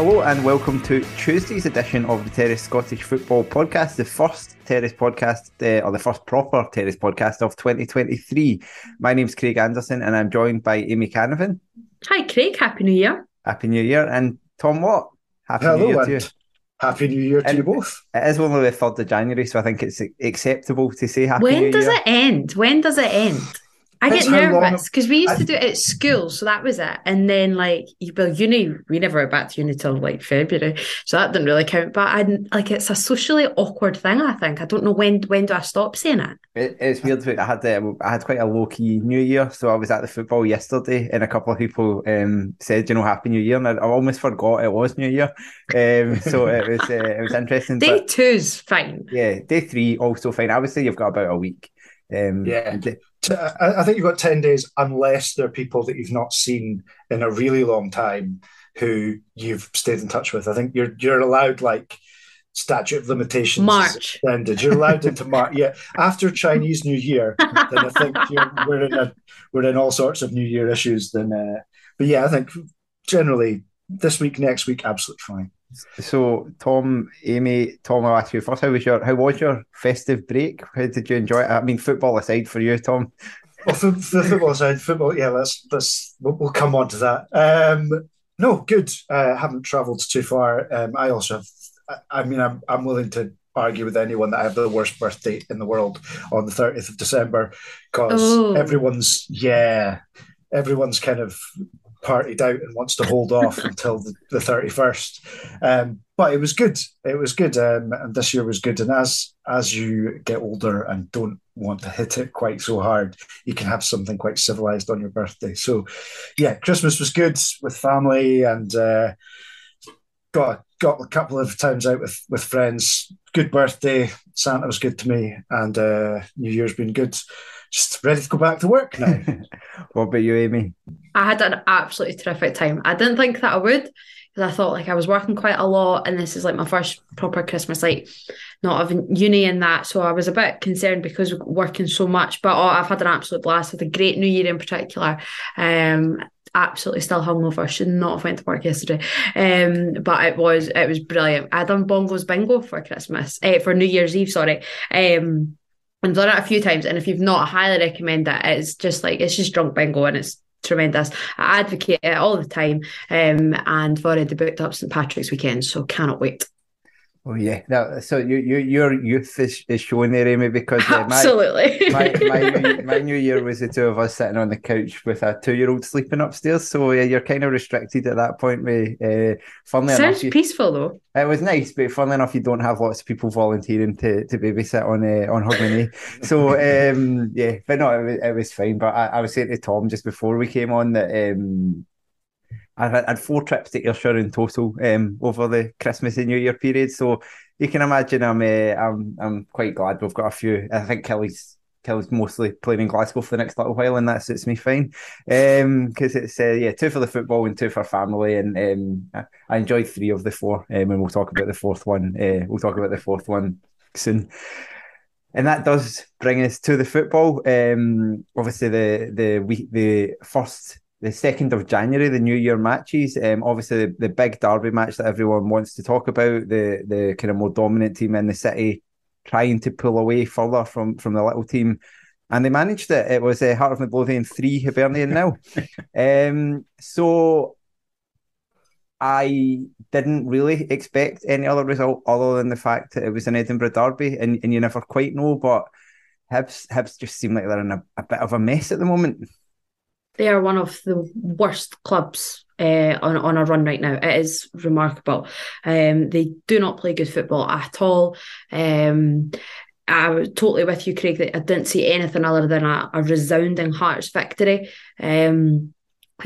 Hello and welcome to Tuesday's edition of the Terrace Scottish Football Podcast, the first Terrace podcast, or the first proper Terrace podcast of 2023. My name's Craig Anderson and I'm joined by Amy Canavan. Hi Craig, Happy New Year. Happy New Year. And Tom Watt, Happy New Year to you. Happy New Year to you both. It is only the 3rd of January, so I think it's acceptable to say Happy New Year. When does it end? I get nervous because we used to do it at school, so that was it. And then, uni, we never went back to uni till February, so that didn't really count. But it's a socially awkward thing. I think I don't know when do I stop saying it. It's weird. I had quite a low key New Year, so I was at the football yesterday, and a couple of people said, Happy New Year, and I almost forgot it was New Year. So it was interesting. Day 2's fine. Yeah, day 3 also fine. I would say you've got about a week. I think you've got 10 days unless there are people that you've not seen in a really long time who you've stayed in touch with. I think you're allowed statute of limitations. March. You're allowed into March. Yeah. After Chinese New Year, then I think we're in all sorts of New Year issues. But I think generally this week, next week, absolutely fine. So Tom, Amy, I'll ask you first. How was your festive break? How did you enjoy it? I mean, football aside for you, Tom. Well, football aside, yeah, that's we'll come on to that. No, good. Haven't travelled too far. I also have. I'm willing to argue with anyone that I have the worst birthday in the world on the 30th of December because everyone's kind of partied out and wants to hold off until the 31st. But it was good. And this year was good. And as you get older and don't want to hit it quite so hard, you can have something quite civilized on your birthday. So yeah, Christmas was good with family and got a couple of times out with friends. Good birthday. Santa was good to me and New Year's been good. Just ready to go back to work now. What about you, Amy? I had an absolutely terrific time. I didn't think that I would because I thought I was working quite a lot and this is my first proper Christmas, not of uni and that. So I was a bit concerned because we're working so much. But I've had an absolute blast. I had a great New Year in particular. Absolutely still hungover. Should not have went to work yesterday. But it was brilliant. I done Bongo's Bingo for Christmas, for New Year's Eve, sorry. I've done it a few times, and if you've not, I highly recommend it. It's just it's just drunk bingo, and it's tremendous. I advocate it all the time, and I've already booked up St Patrick's weekend, so cannot wait. Oh yeah, now, so your youth is showing there, Amy, because absolutely. My New Year was the two of us sitting on the couch with a 2-year-old sleeping upstairs. So yeah, you're kind of restricted at that point. Sounds peaceful though. It was nice, but funnily enough, you don't have lots of people volunteering to babysit on Hug and Me. So but no, it was fine. But I was saying to Tom just before we came on that. I had 4 trips to Ayrshire in total over the Christmas and New Year period, so you can imagine I'm quite glad we've got a few. I think Kelly's I was mostly playing in Glasgow for the next little while, and that suits me fine. Because it's two for the football and two for family, and I enjoyed three of the four. And we'll talk about the fourth one. We'll talk about the fourth one soon. And that does bring us to the football. Obviously, the 2nd of January, the New Year matches. Obviously, the big derby match that everyone wants to talk about, the kind of more dominant team in the city trying to pull away further from the little team. And they managed it. It was Heart of Midlothian 3, Hibernian 0. So I didn't really expect any other result other than the fact that it was an Edinburgh derby, and you never quite know. But Hibs just seem like they're in a bit of a mess at the moment. They are one of the worst clubs on a run right now. It is remarkable. They do not play good football at all. I'm totally with you, Craig, that I didn't see anything other than a resounding Hearts victory. They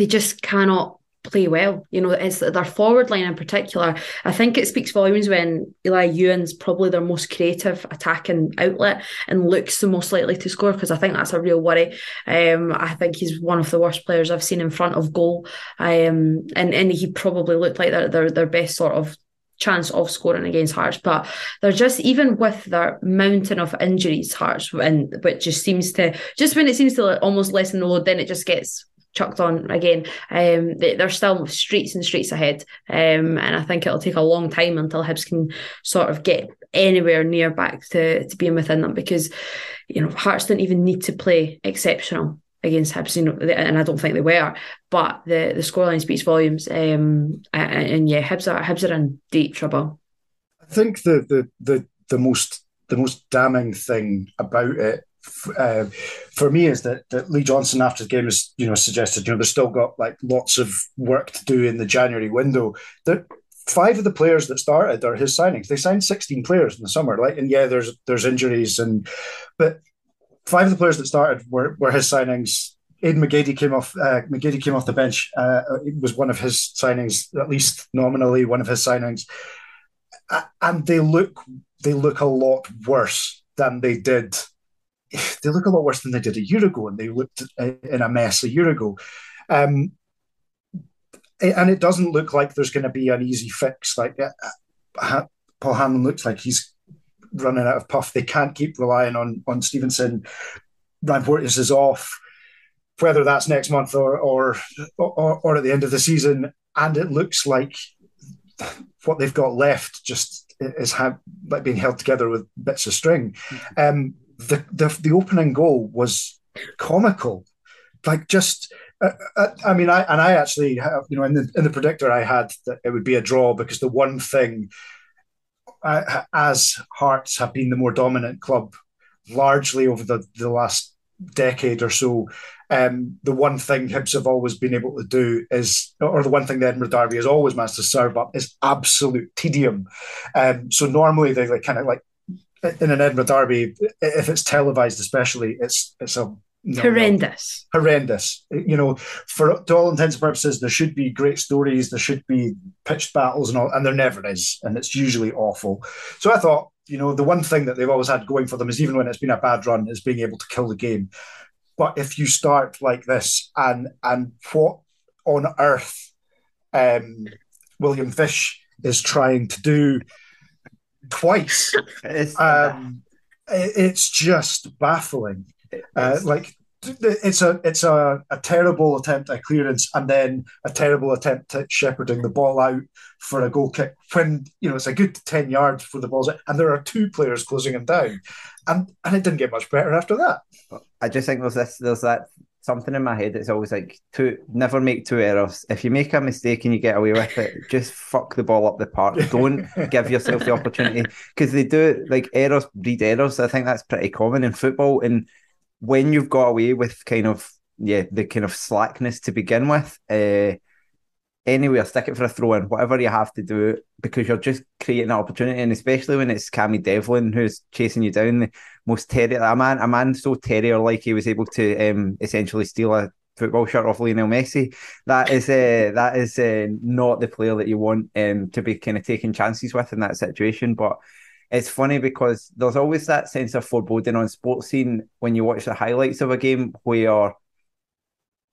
just cannot play well. You know, it's their forward line in particular. I think it speaks volumes when Eli Ewan's probably their most creative attacking outlet and looks the most likely to score, because I think that's a real worry. I think he's one of the worst players I've seen in front of goal. And he probably looked like their best sort of chance of scoring against Hearts, but they're just, even with their mountain of injuries, Hearts, and which just seems to, just when it seems to almost lessen the load, then it just gets chucked on again. They're still streets and streets ahead, and I think it'll take a long time until Hibs can sort of get anywhere near back to being within them, because, you know, Hearts didn't even need to play exceptional against Hibs, you know, and I don't think they were, but the scoreline speaks volumes. And Hibs are in deep trouble. I think the most damning thing about it for me is that Lee Johnson after the game has, you know, suggested, you know, they've still got like lots of work to do in the January window. That 5 of the players that started are his signings. They signed 16 players in the summer, like, and yeah, there's injuries, but 5 of the players that started were his signings. Aidan McGeady came off the bench. It was one of his signings, at least nominally one of his signings, and they look a lot worse than they did. They look a lot worse than they did a year ago, and they looked in a mess a year ago. And it doesn't look like there's going to be an easy fix. Like Paul Hanlon looks like he's running out of puff. They can't keep relying on Stevenson. Ryan Porteous is off, whether that's next month or at the end of the season. And it looks like what they've got left just is like being held together with bits of string. The opening goal was comical, like just. I mean, I actually have, you know, in the predictor I had that it would be a draw, because the one thing, as Hearts have been the more dominant club, largely over the last decade or so, the one thing Hibs have always been able to do is, or the one thing the Edinburgh Derby has always managed to serve up is absolute tedium. So normally they like kind of like. In an Edinburgh derby, if it's televised, especially, it's a horrendous. You know, for to all intents and purposes, there should be great stories, there should be pitched battles and all, and there never is, and it's usually awful. So I thought, you know, the one thing that they've always had going for them is, even when it's been a bad run, is being able to kill the game. But if you start like this, and what on earth William Fish is trying to do. Twice. It's just baffling. Like it's a terrible attempt at clearance, and then a terrible attempt at shepherding the ball out for a goal kick, when, you know, it's a good 10 yards for the ball's out, and there are 2 players closing him down, and it didn't get much better after that. I just think there's that something in my head that's always like, never make 2 errors. If you make a mistake and you get away with it, just fuck the ball up the park. Don't give yourself the opportunity, because they do, like, errors breed errors. I think that's pretty common in football. And when you've got away with the kind of slackness to begin with, anywhere, stick it for a throw-in, whatever you have to do, because you're just creating an opportunity, and especially when it's Cami Devlin who's chasing you down, the most terrier, a man so terrier-like he was able to essentially steal a football shirt off Lionel Messi. That is not the player that you want to be kind of taking chances with in that situation, but it's funny because there's always that sense of foreboding on Sports Scene when you watch the highlights of a game where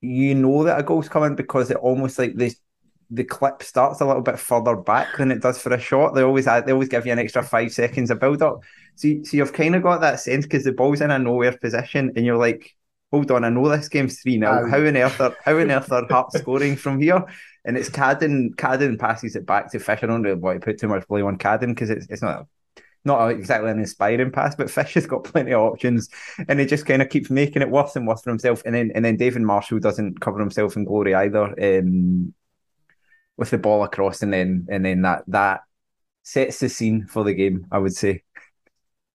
you know that a goal's coming, because it almost like the clip starts a little bit further back than it does for a shot. They always give you an extra 5 seconds of build-up. So you've kind of got that sense because the ball's in a nowhere position and you're like, hold on, I know this game's 3-0. How on earth are Hearts scoring from here? And it's Caden. Caden passes it back to Fish. I don't really want to put too much blame on Caden because it's not exactly an inspiring pass, but Fish has got plenty of options and he just kind of keeps making it worse and worse for himself. And then David Marshall doesn't cover himself in glory either with the ball across, and then that sets the scene for the game, I would say.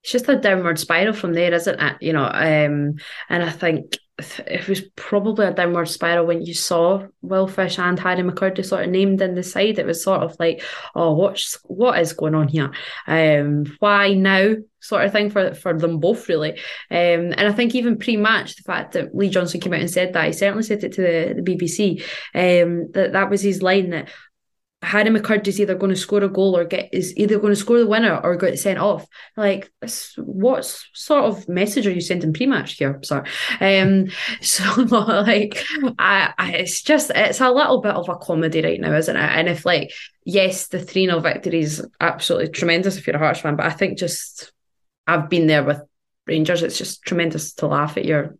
It's just a downward spiral from there, isn't it? You know, and I think it was probably a downward spiral when you saw Will Fish and Harry McKirdy sort of named in the side. It was sort of like, oh, what is going on here? Why now? Sort of thing for them both, really. And I think even pre-match, the fact that Lee Johnson came out and said that, he certainly said it to the BBC, that was his line, that Harry McKirdy is either going to score a goal or is either going to score the winner or get sent off. Like, what sort of message are you sending pre-match here? Sorry. It's a little bit of a comedy right now, isn't it? And if, like, yes, the 3-0 victory is absolutely tremendous if you're a Hearts fan, but I think just I've been there with Rangers. It's just tremendous to laugh at your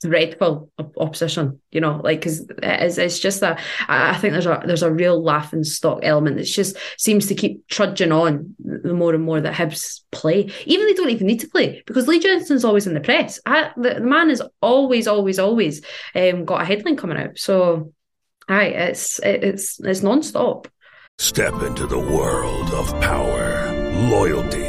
dreadful opposition, you know, like, because it's just a, I think there's a real laughing stock element that just seems to keep trudging on the more and more that Hibs play. Even they don't even need to play, because Lee Johnson's always in the press. The man is always got a headline coming out. So, it's nonstop. Step into the world of power, loyalty,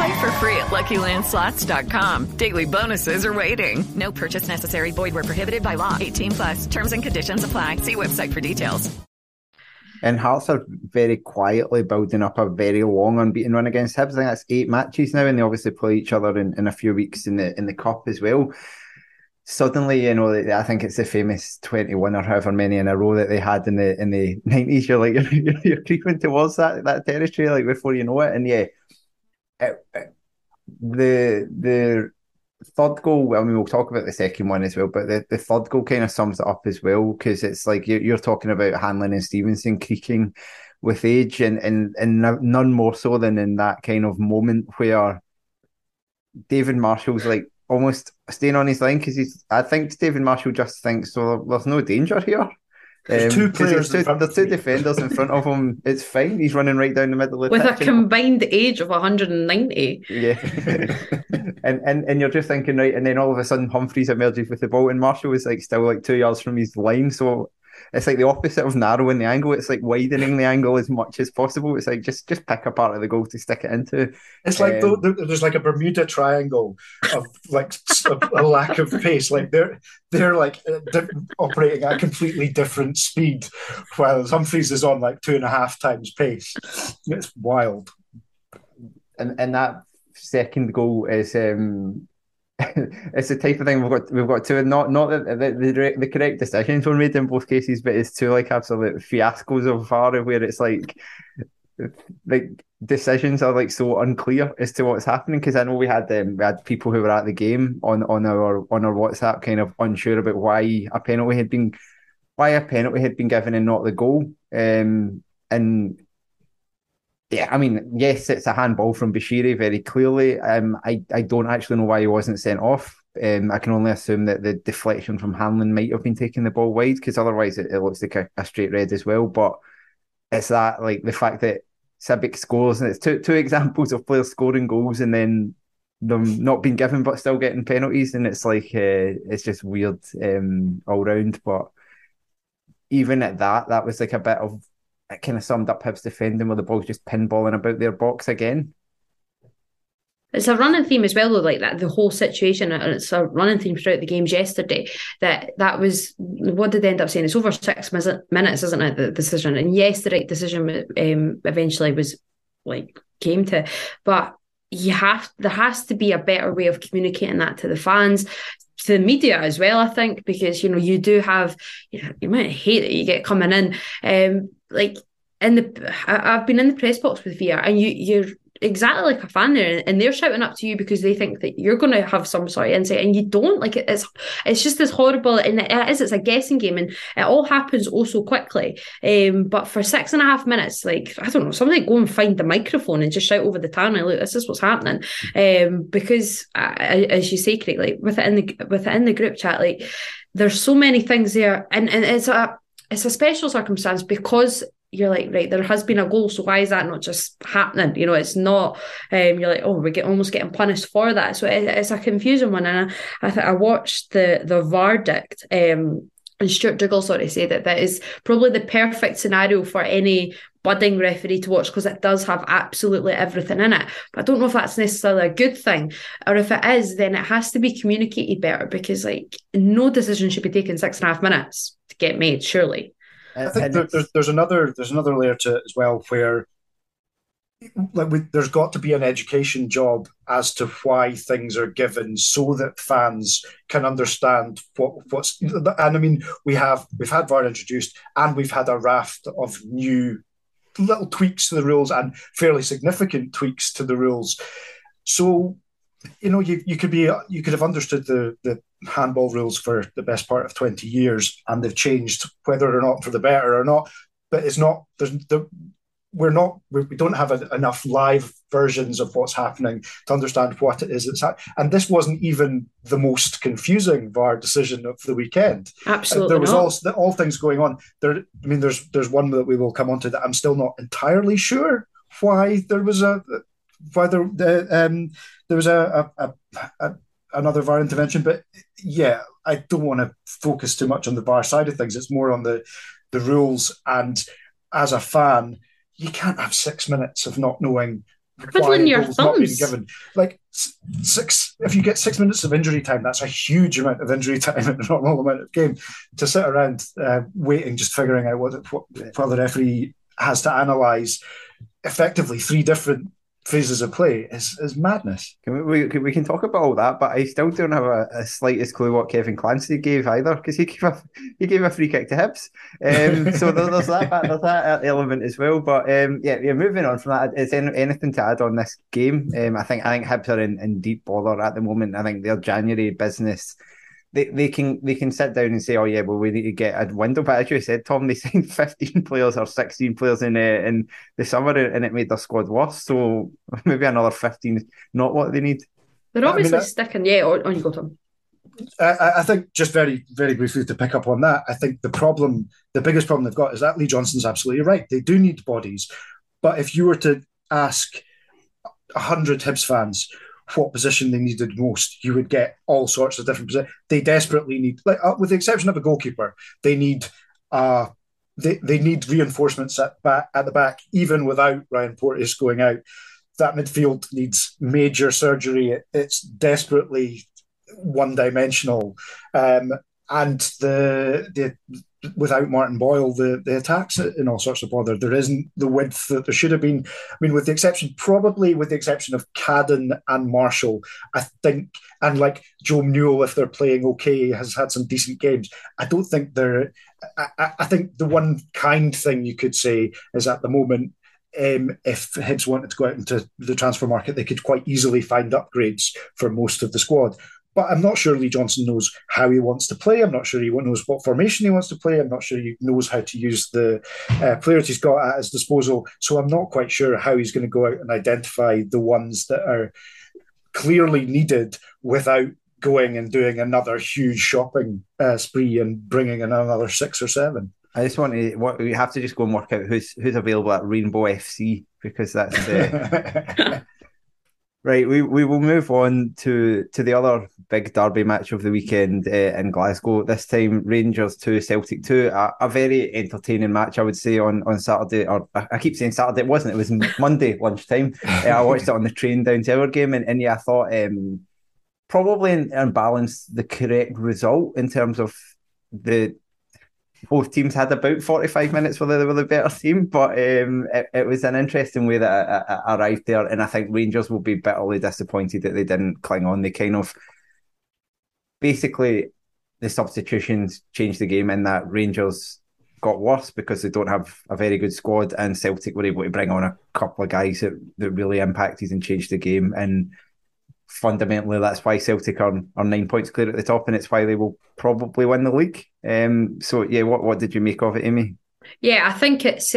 Play for free at LuckyLandSlots.com. Daily bonuses are waiting. No purchase necessary. Void where prohibited by law. 18+. Terms and conditions apply. See website for details. And Hearts are very quietly building up a very long unbeaten run against Hibs. I think that's 8 matches now, and they obviously play each other in a few weeks in the Cup as well. Suddenly, you know, I think it's the famous 21 or however many in a row that they had in the 90s. You're like, you're creeping towards that territory, like, before you know it. And yeah, the third goal, I mean, we'll talk about the second one as well, but the third goal kind of sums it up as well, because it's like you're talking about Hanlon and Stevenson creaking with age, and none more so than in that kind of moment where David Marshall's like, almost staying on his line, because I think David Marshall just thinks, well, there's no danger here. There's two players. There's two defenders in front of him. It's fine. He's running right down the middle of the pitch. With a combined age of 190. Yeah. and you're just thinking, right, and then all of a sudden Humphreys emerges with the ball and Marshall is like still like 2 yards from his line. So it's like the opposite of narrowing the angle. It's like widening the angle as much as possible. It's like just pick a part of the goal to stick it into. It's like there's like a Bermuda Triangle of like a lack of pace. Like they're like operating at a completely different speed, while Humphreys is on like 2.5 times pace. It's wild. And that second goal is. It's the type of thing we've got to, not that the correct decisions were made in both cases, but it's two like absolute fiascos of VAR where it's like decisions are like so unclear as to what's happening. Because I know we had people who were at the game on our WhatsApp kind of unsure about why a penalty had been given and not the goal. And yeah, I mean, yes, it's a handball from Bashiri very clearly. I don't actually know why he wasn't sent off. I can only assume that the deflection from Hanlon might have been taking the ball wide, because otherwise it looks like a straight red as well. But it's that, like, the fact that Sibic scores, and it's two examples of players scoring goals and then them not being given but still getting penalties, and it's like it's just weird all round. But even at that was like a bit of, it kind of summed up Hibs defending, where the ball's just pinballing about their box again. It's a running theme as well, though, like that, the whole situation, and it's a running theme throughout the games yesterday, that was, what did they end up saying? It's over 6 minutes, isn't it, the decision? And yes, the right decision eventually was, like, came to, but there has to be a better way of communicating that to the fans, to the media as well, I think, because, you do have, you might hate that you get coming in, I've been in the press box with VAR, and you're exactly like a fan there, and they're shouting up to you because they think that you're going to have some sort of insight, and you don't. Like, it's just this horrible, and it's a guessing game, and it all happens so quickly. But for 6.5 minutes, like, I don't know, somebody go and find the microphone and just shout over the tarmac, look, this is what's happening. Because as you say, Craig, like, within the group chat, like, there's so many things there, and it's a special circumstance, because you're like, right, there has been a goal, so why is that not just happening? It's not, you're like, oh, we're almost getting punished for that. So it's a confusing one. And I watched the verdict, and Stuart Dougal said that is probably the perfect scenario for any budding referee to watch, because it does have absolutely everything in it. But I don't know if that's necessarily a good thing, or if it is, then it has to be communicated better, because, like, no decision should be taken 6.5 minutes to get made, surely. I think there's another layer to it as well, where, like, there's got to be an education job as to why things are given, so that fans can understand what's. And I mean, we've had VAR introduced, and we've had a raft of new little tweaks to the rules, and fairly significant tweaks to the rules. So, you could have understood the handball rules for the best part of 20 years, and they've changed, whether or not for the better or not. But it's not, we don't have enough live versions of what's happening to understand what it is that's happening. And this wasn't even the most confusing VAR decision of the weekend. Absolutely, there was all things going on. There, I mean, there's one that we will come on to that I'm still not entirely sure why there was another VAR intervention, but yeah, I don't want to focus too much on the VAR side of things. It's more on the rules, and as a fan, you can't have 6 minutes of not knowing why your thumbs not being given. Like, if you get 6 minutes of injury time, that's a huge amount of injury time in a normal amount of game. To sit around waiting, just figuring out what the referee has to analyse effectively 3 different phases of play is madness. We can talk about all that, but I still don't have a slightest clue what Kevin Clancy gave either, because he gave a free kick to Hibs. So there's that element as well. But moving on from that, is there anything to add on this game? I think Hibs are in deep bother at the moment. I think their January business, they can sit down and say, oh yeah, well, we need to get a window. But as you said, Tom, they signed 15 players or 16 players in the summer, and it made their squad worse. So maybe another 15 is not what they need. They're obviously sticking. Yeah, on you go, Tom. I think, just very, very briefly to pick up on that, I think the biggest problem they've got is that Lee Johnson's absolutely right. They do need bodies. But if you were to ask 100 Hibs fans what position they needed most, you would get all sorts of different positions. They desperately need, like, with the exception of a goalkeeper, they need reinforcements at the back, even without Ryan Porteous going out. That midfield needs major surgery. It's desperately one-dimensional, and the without Martin Boyle, the attacks in all sorts of bother. There isn't the width that there should have been. I mean, with the exception of Caden and Marshall, I think, and like Joe Newell, if they're playing okay, has had some decent games. I don't think they're... I think the one kind thing you could say is, at the moment, if Hibs wanted to go out into the transfer market, they could quite easily find upgrades for most of the squad. But I'm not sure Lee Johnson knows how he wants to play. I'm not sure he knows what formation he wants to play. I'm not sure he knows how to use the players he's got at his disposal. So I'm not quite sure how he's going to go out and identify the ones that are clearly needed without going and doing another huge shopping spree and bringing in another 6 or 7. I just want to, we have to just go and work out who's available at Rainbow FC, because that's the... Right, we will move on to the other big derby match of the weekend in Glasgow. This time, Rangers 2, Celtic 2. A very entertaining match, I would say, on Saturday. Or I keep saying Saturday, it wasn't. It was Monday lunchtime. I watched it on the train down to Evergame, and yeah, I thought probably in balance the correct result in terms of the... Both teams had about 45 minutes where they were the better team, but it was an interesting way that I arrived there, and I think Rangers will be bitterly disappointed that they didn't cling on. They kind of... Basically, the substitutions changed the game in that Rangers got worse because they don't have a very good squad, and Celtic were able to bring on a couple of guys that really impacted and changed the game, and fundamentally that's why Celtic are 9 points clear at the top, and it's why they will probably win the league. So yeah, what did you make of it, Amy? Yeah, I think it's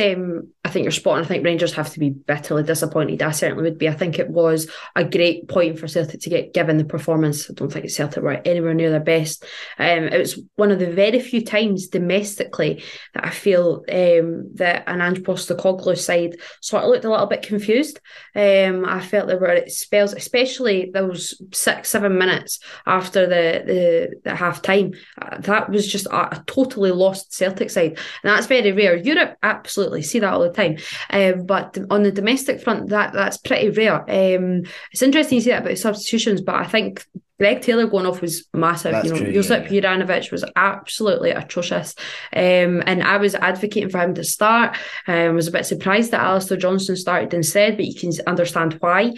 I think you're spot on. I think Rangers have to be bitterly disappointed. I certainly would be. I think it was a great point for Celtic to get, given the performance. I don't think Celtic were anywhere near their best. It was one of the very few times domestically that I feel that an Ange Postecoglou side sort of looked a little bit confused. I felt there were at spells, especially those 6-7 minutes after the half time. That was just a totally lost Celtic side, and that's very rare. Europe absolutely see that all the time, but on the domestic front that's pretty rare. It's interesting to see that about substitutions, but I think Greg Taylor going off was massive. That's true, Josip Juranovic was absolutely atrocious, and I was advocating for him to start. I was a bit surprised that Alistair Johnston started instead, but you can understand why,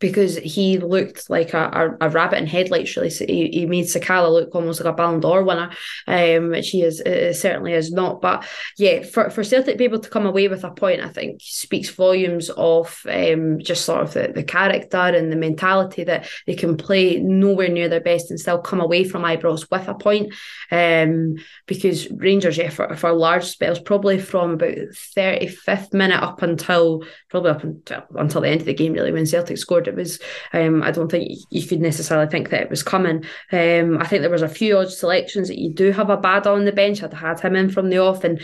because he looked like a rabbit in headlights, really. He made Sakala look almost like a Ballon d'Or winner, which he certainly is not. But yeah, for Celtic to be able to come away with a point, I think speaks volumes of just sort of the character and the mentality that they can play nowhere near their best and still come away from Ibrox with a point, because Rangers, yeah, for large spells, probably from about 35th minute up until the end of the game, really, when Celtic scored. It was, I don't think you could necessarily think that it was coming. I think there was a few odd selections that you do have a bad on the bench. I'd had him in from the off, and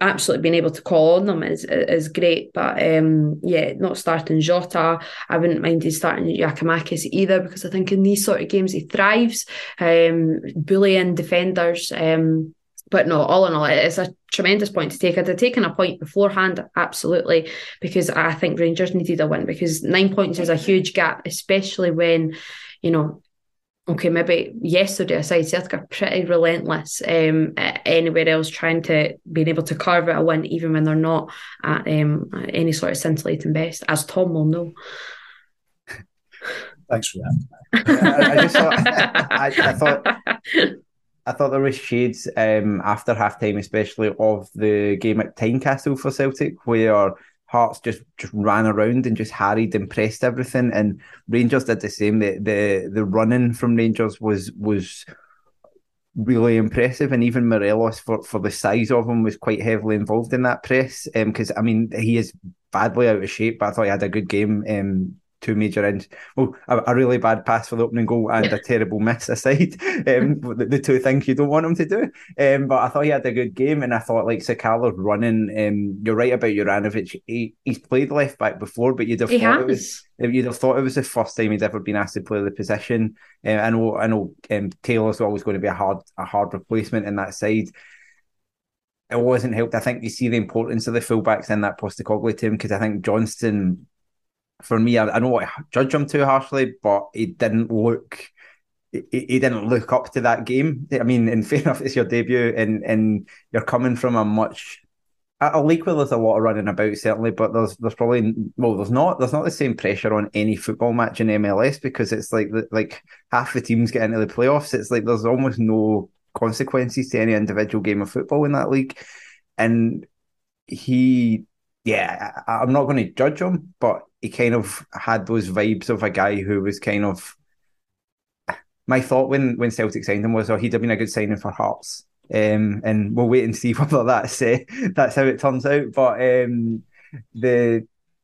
absolutely being able to call on them is great. But yeah, not starting Jota. I wouldn't mind him starting Giacomakis either, because I think in these sort of games he thrives, bullying defenders. But no, all in all, it's a tremendous point to take. I'd have taken a point beforehand, absolutely, because I think Rangers needed a win, because 9 points is a huge gap, especially when, you know, okay, maybe yesterday aside, Celtic are pretty relentless anywhere else trying to being able to carve out a win, even when they're not at any sort of scintillating best, as Tom will know. Thanks for that. I thought there were shades after halftime, especially of the game at Tynecastle for Celtic, where Hearts just ran around and just harried and pressed everything, and Rangers did the same. The running from Rangers was really impressive, and even Morelos, for the size of him, was quite heavily involved in that press, because I mean, he is badly out of shape, but I thought he had a good game. Two major injuries. Well, a really bad pass for the opening goal and a terrible miss aside. The two things you don't want him to do. But I thought he had a good game, and I thought, like, Sakala running. You're right about Juranovic. He's played left back before, but you'd have thought it was the first time he'd ever been asked to play the position. I know, Taylor's always going to be a hard replacement in that side. It wasn't helped. I think you see the importance of the fullbacks in that Postecoglou team, because I think Johnston, for me, I don't want to judge him too harshly, but he didn't look up to that game. I mean, and fair enough, it's your debut, and you're coming from a league where there's a lot of running about, certainly, but there's not the same pressure on any football match in MLS, because it's like half the teams get into the playoffs. It's like there's almost no consequences to any individual game of football in that league, and I'm not going to judge him, but he kind of had those vibes of a guy who was kind of... My thought when Celtic signed him was, he'd have been a good signing for Hearts. And we'll wait and see whether that's how it turns out. But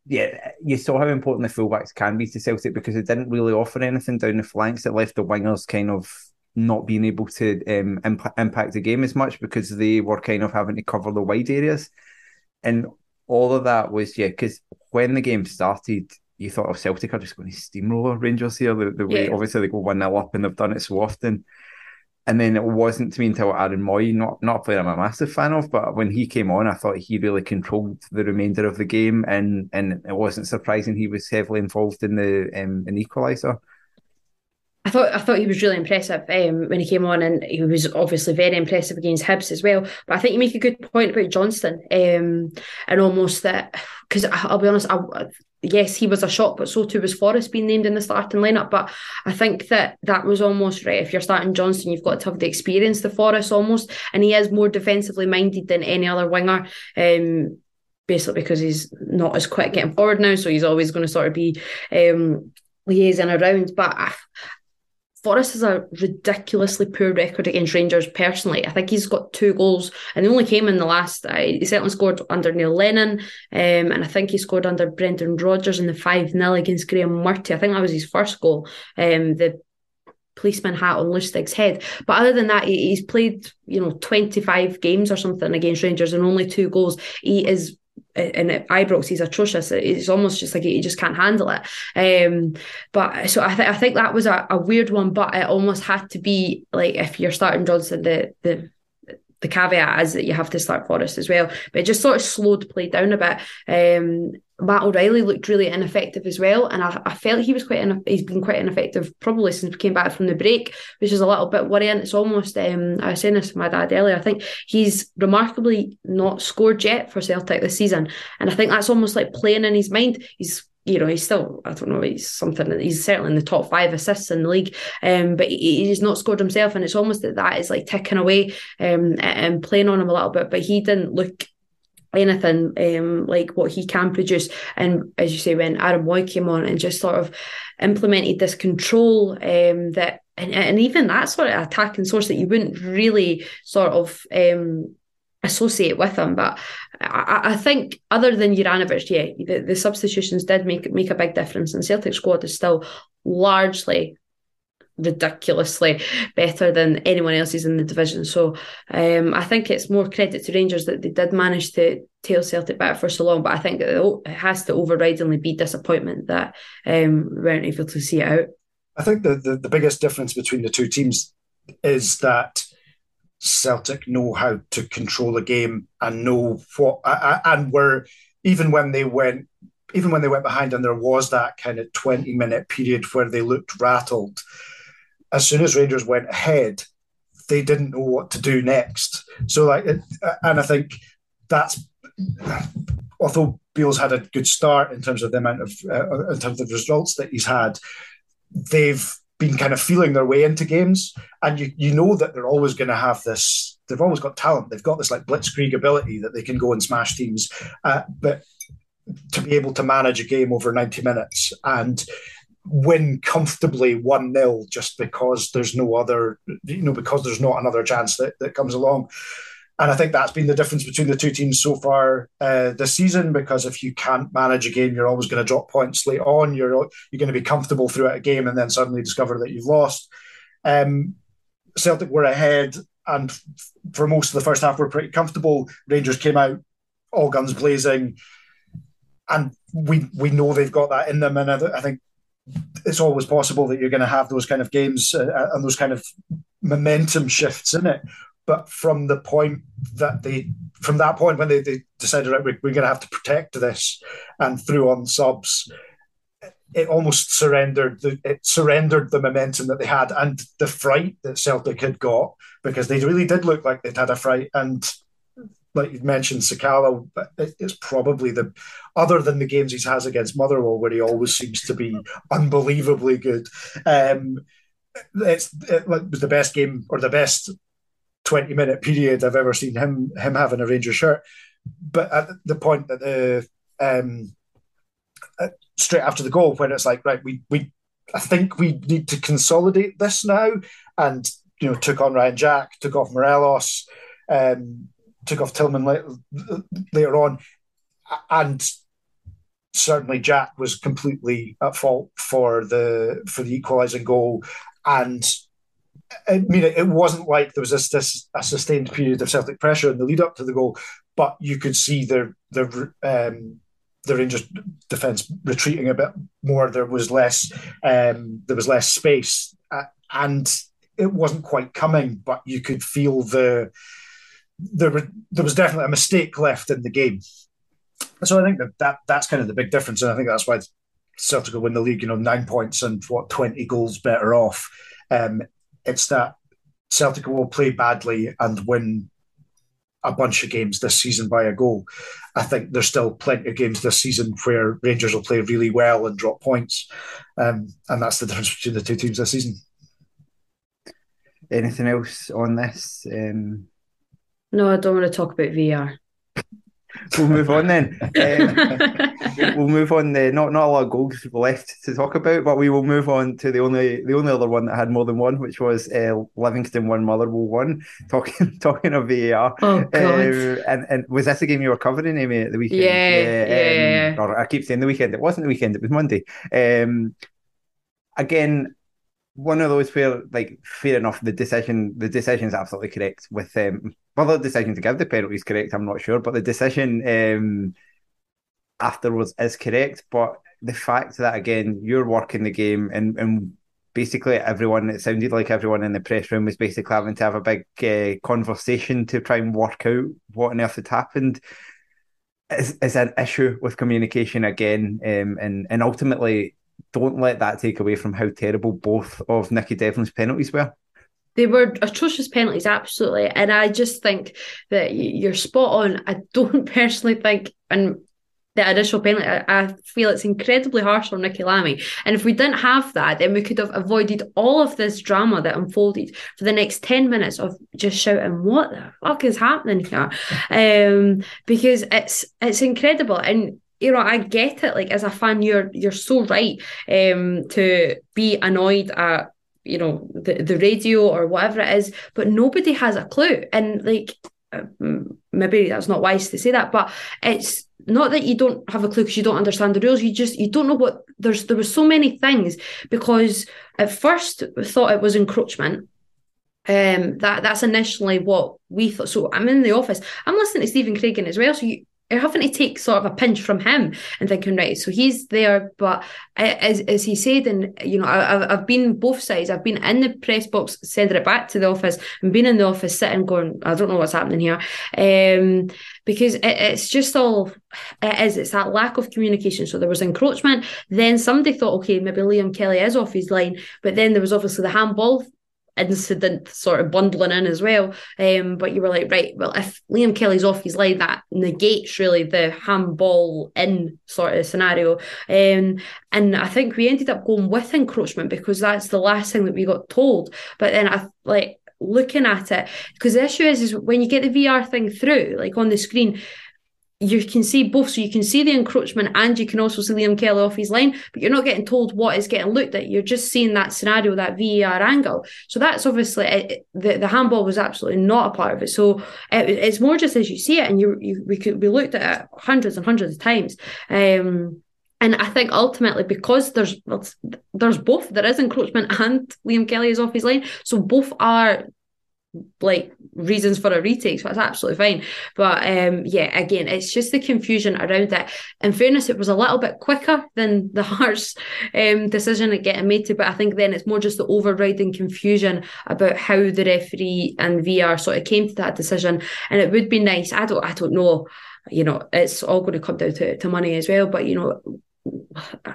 yeah, you saw how important the fullbacks can be to Celtic because they didn't really offer anything down the flanks that left the wingers kind of not being able to impact the game as much because they were kind of having to cover the wide areas. And all of that was, yeah, because when the game started, you thought, oh, Celtic are just going to steamroller Rangers here. The way, obviously, they go 1-0 up and they've done it so often. And then it wasn't to me until Aaron Mooy, not a player I'm a massive fan of, but when he came on, I thought he really controlled the remainder of the game, and it wasn't surprising he was heavily involved in the an equaliser. I thought he was really impressive when he came on, and he was obviously very impressive against Hibs as well. But I think you make a good point about Johnston and almost that, because I'll be honest, yes, he was a shock, but so too was Forrest being named in the starting lineup. But I think that was almost right. If you're starting Johnston, you've got to have the experience, the Forrest almost, and he is more defensively minded than any other winger. Basically because he's not as quick getting forward now, so he's always going to sort of be liaising around. But Forrest has a ridiculously poor record against Rangers personally. I think he's got 2 goals and they only came in the last. He certainly scored under Neil Lennon and I think he scored under Brendan Rodgers in the 5-0 against Graham Murty. I think that was his first goal, the policeman hat on Lustig's head. But other than that, he's played 25 games or something against Rangers and only 2 goals. He is, and at Ibrox, he's atrocious. It's almost just like he just can't handle it. But so I think that was a weird one, but it almost had to be like, if you're starting Johnston, the caveat is that you have to start Forrest as well. But it just sort of slowed play down a bit. Matt O'Reilly looked really ineffective as well, and I felt he was he's been quite ineffective probably since we came back from the break, which is a little bit worrying. It's almost, I was saying this to my dad earlier, I think he's remarkably not scored yet for Celtic this season, and I think that's almost like playing in his mind. He's still, I don't know, he's certainly in the top 5 assists in the league, but he's not scored himself, and it's almost that is like ticking away and playing on him a little bit, but he didn't look anything like what he can produce. And as you say, when Aaron Mooy came on and just sort of implemented this control that and even that sort of attacking source that you wouldn't really sort of associate with him, but I think other than Juranovic, the substitutions did make a big difference, and Celtic squad is still largely ridiculously better than anyone else's in the division. So I think it's more credit to Rangers that they did manage to tail Celtic back for so long, but I think it has to overridingly be disappointment that we weren't able to see it out. I think the biggest difference between the two teams is that Celtic know how to control a game and know what, and were, even when they went behind and there was that kind of 20-minute period where they looked rattled, as soon as Rangers went ahead, they didn't know what to do next. So, and I think that's, although Beale's had a good start in terms of the amount of, in terms of the results that he's had, they've been kind of feeling their way into games, and you know that they're always going to have this. They've always got talent. They've got this like blitzkrieg ability that they can go and smash teams, but to be able to manage a game over 90 minutes and win comfortably 1-0 just because there's no other, because there's not another chance that comes along. And I think that's been the difference between the two teams so far this season, because if you can't manage a game, you're always going to drop points late on. You're going to be comfortable throughout a game and then suddenly discover that you've lost. Celtic were ahead and for most of the first half were pretty comfortable. Rangers came out all guns blazing, and we know they've got that in them. And I think it's always possible that you're going to have those kind of games and those kind of momentum shifts in it. But from the point when they decided, right, we're going to have to protect this, and threw on subs, it almost surrendered the momentum that they had and the fright that Celtic had got, because they really did look like they'd had a fright. And like you've mentioned, Sakala, it's probably other than the games he has against Motherwell, where he always seems to be unbelievably good. It was the best game or the best 20-minute period I've ever seen him having a Rangers shirt. But at the point that straight after the goal, when it's like, right, I think we need to consolidate this now, and took on Ryan Jack, took off Morelos, took off Tillman later on, and certainly Jack was completely at fault for the equalising goal. And I mean, it wasn't like there was a sustained period of Celtic pressure in the lead up to the goal, but you could see the Rangers defence retreating a bit more. There was less space, and it wasn't quite coming, but you could feel there was definitely a mistake left in the game. So I think that's kind of the big difference, and I think that's why Celtic will win the league. 9 points and 20 goals better off. It's that Celtic will play badly and win a bunch of games this season by a goal. I think there's still plenty of games this season where Rangers will play really well and drop points, and that's the difference between the two teams this season. Anything else on this? No, I don't want to talk about VR. We'll move on then. We'll move on. Not a lot of goals left to talk about, but we will move on to the only other one that had more than one, which was Livingston 1, Motherwell 1. Talking of VAR, oh, God. And was this the game you were covering, Amy, at the weekend? Yeah. Or I keep saying the weekend. It wasn't the weekend. It was Monday. Again, one of those where, like, fair enough, the decision's absolutely correct with whether the decision to give the penalty is correct, I'm not sure, but the decision afterwards is correct. But the fact that, again, you're working the game and basically everyone, it sounded like everyone in the press room was basically having to have a big conversation to try and work out what on earth had happened is an issue with communication again, and ultimately don't let that take away from how terrible both of Nicky Devlin's penalties were. They were atrocious penalties, absolutely. And I just think that you're spot on. I don't personally think, and the initial penalty, I feel it's incredibly harsh on Nicky Lamy. And if we didn't have that, then we could have avoided all of this drama that unfolded for the next 10 minutes of just shouting, what the fuck is happening here? Because it's incredible. And I get it. Like, as a fan, you're so right to be annoyed at the radio or whatever it is, but nobody has a clue. And maybe that's not wise to say that, but it's not that you don't have a clue because you don't understand the rules. You don't know what there were so many things, because at first we thought it was encroachment. That's initially what we thought. So I'm in the office. I'm listening to Stephen Craigan as well. So you're having to take sort of a pinch from him and thinking, right, so he's there, but as he said, and I've been both sides. I've been in the press box, sending it back to the office, and been in the office sitting going, I don't know what's happening here, because it's just all it is. It's that lack of communication. So there was encroachment. Then somebody thought, okay, maybe Liam Kelly is off his line, but then there was obviously the handball incident sort of bundling in as well, but you were like, right, well, if Liam Kelly's off his line, that negates really the handball in sort of scenario, and I think we ended up going with encroachment because that's the last thing that we got told. But then I like looking at it, because the issue is when you get the VR thing through, like on the screen, you can see both. So you can see the encroachment and you can also see Liam Kelly off his line, but you're not getting told what is getting looked at. You're just seeing that scenario, that VAR angle. So that's obviously, the handball was absolutely not a part of it. So it's more just as you see it, and we looked at it hundreds and hundreds of times. And I think ultimately, because there's both, there is encroachment and Liam Kelly is off his line. So both are reasons for a retake, so that's absolutely fine. But again, it's just the confusion around it. In fairness, it was a little bit quicker than the harsh decision at getting made to, but I think then it's more just the overriding confusion about how the referee and VR sort of came to that decision. And it would be nice, I don't know, it's all going to come down to money as well, but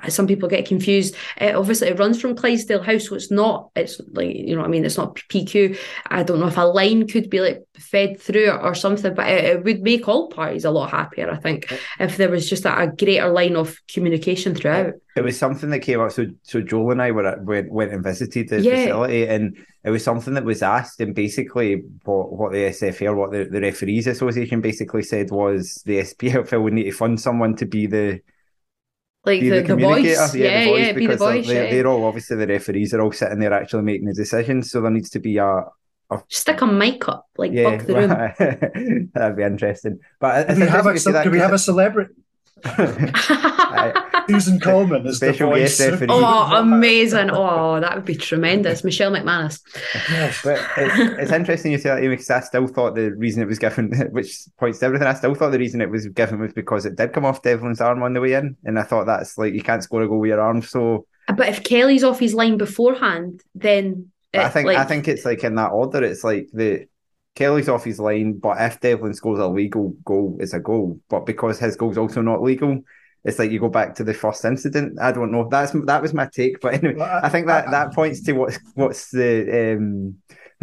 some people get confused. Obviously, it runs from Clydesdale House, so it's not PQ. I don't know if a line could be fed through or something, but it would make all parties a lot happier, I think, if there was just a greater line of communication throughout. It was something that came up. So Joel and I went and visited the facility, and it was something that was asked, and basically what the SFL, what the Referees Association basically said was the SPFL would need to fund someone to be the voice. Yeah, the voice, because be the voice. They're all, obviously the referees are all sitting there actually making the decisions, so there needs to be a stick a mic up, bug the room. That'd be interesting. But do we have a celebrity? Susan Coleman is the voice. Oh, amazing. Oh, that would be tremendous. Michelle McManus. Yeah, but it's interesting you say that, Amy, because I still thought the reason it was given, which points to everything, I still thought the reason it was given was because it did come off Devlin's arm on the way in, and I thought that's like, you can't score a goal with your arm, so... But if Kelly's off his line beforehand, then... I think it's like in that order. It's like the... Kelly's off his line, but if Devlin scores a legal goal, it's a goal. But because his goal's also not legal, it's like you go back to the first incident. I don't know. That was my take. But anyway, I think that points to what's the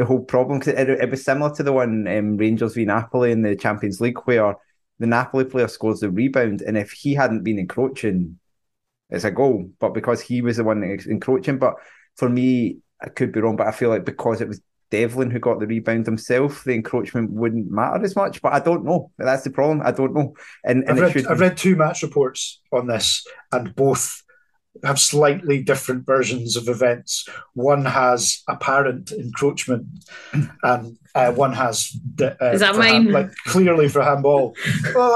whole problem, because it was similar to the one Rangers v Napoli in the Champions League, where the Napoli player scores the rebound, and if he hadn't been encroaching, it's a goal. But because he was the one encroaching, but for me, I could be wrong, but I feel like because it was Devlin who got the rebound himself, the encroachment wouldn't matter as much. But I don't know. That's the problem. I don't know. And I've read two match reports on this, and both have slightly different versions of events. One has apparent encroachment, and one has is that mine? Like clearly for handball. Well,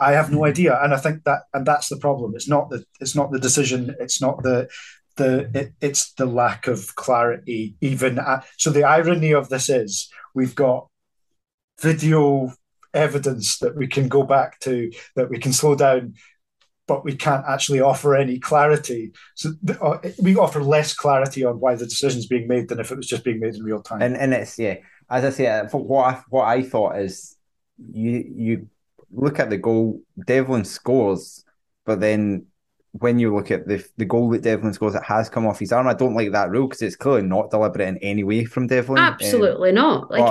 I have no idea, and I think that, and that's the problem. It's not the decision. It's not the. It's the lack of clarity. Even so, the irony of this is we've got video evidence that we can go back to, that we can slow down, but we can't actually offer any clarity. So we offer less clarity on why the decision's being made than if it was just being made in real time. And it's, yeah, as I say, what I thought is you look at the goal, Devlin scores, but then. When you look at the goal that Devlin scores, it has come off his arm. I don't like that rule because it's clearly not deliberate in any way from Devlin. Absolutely not. Like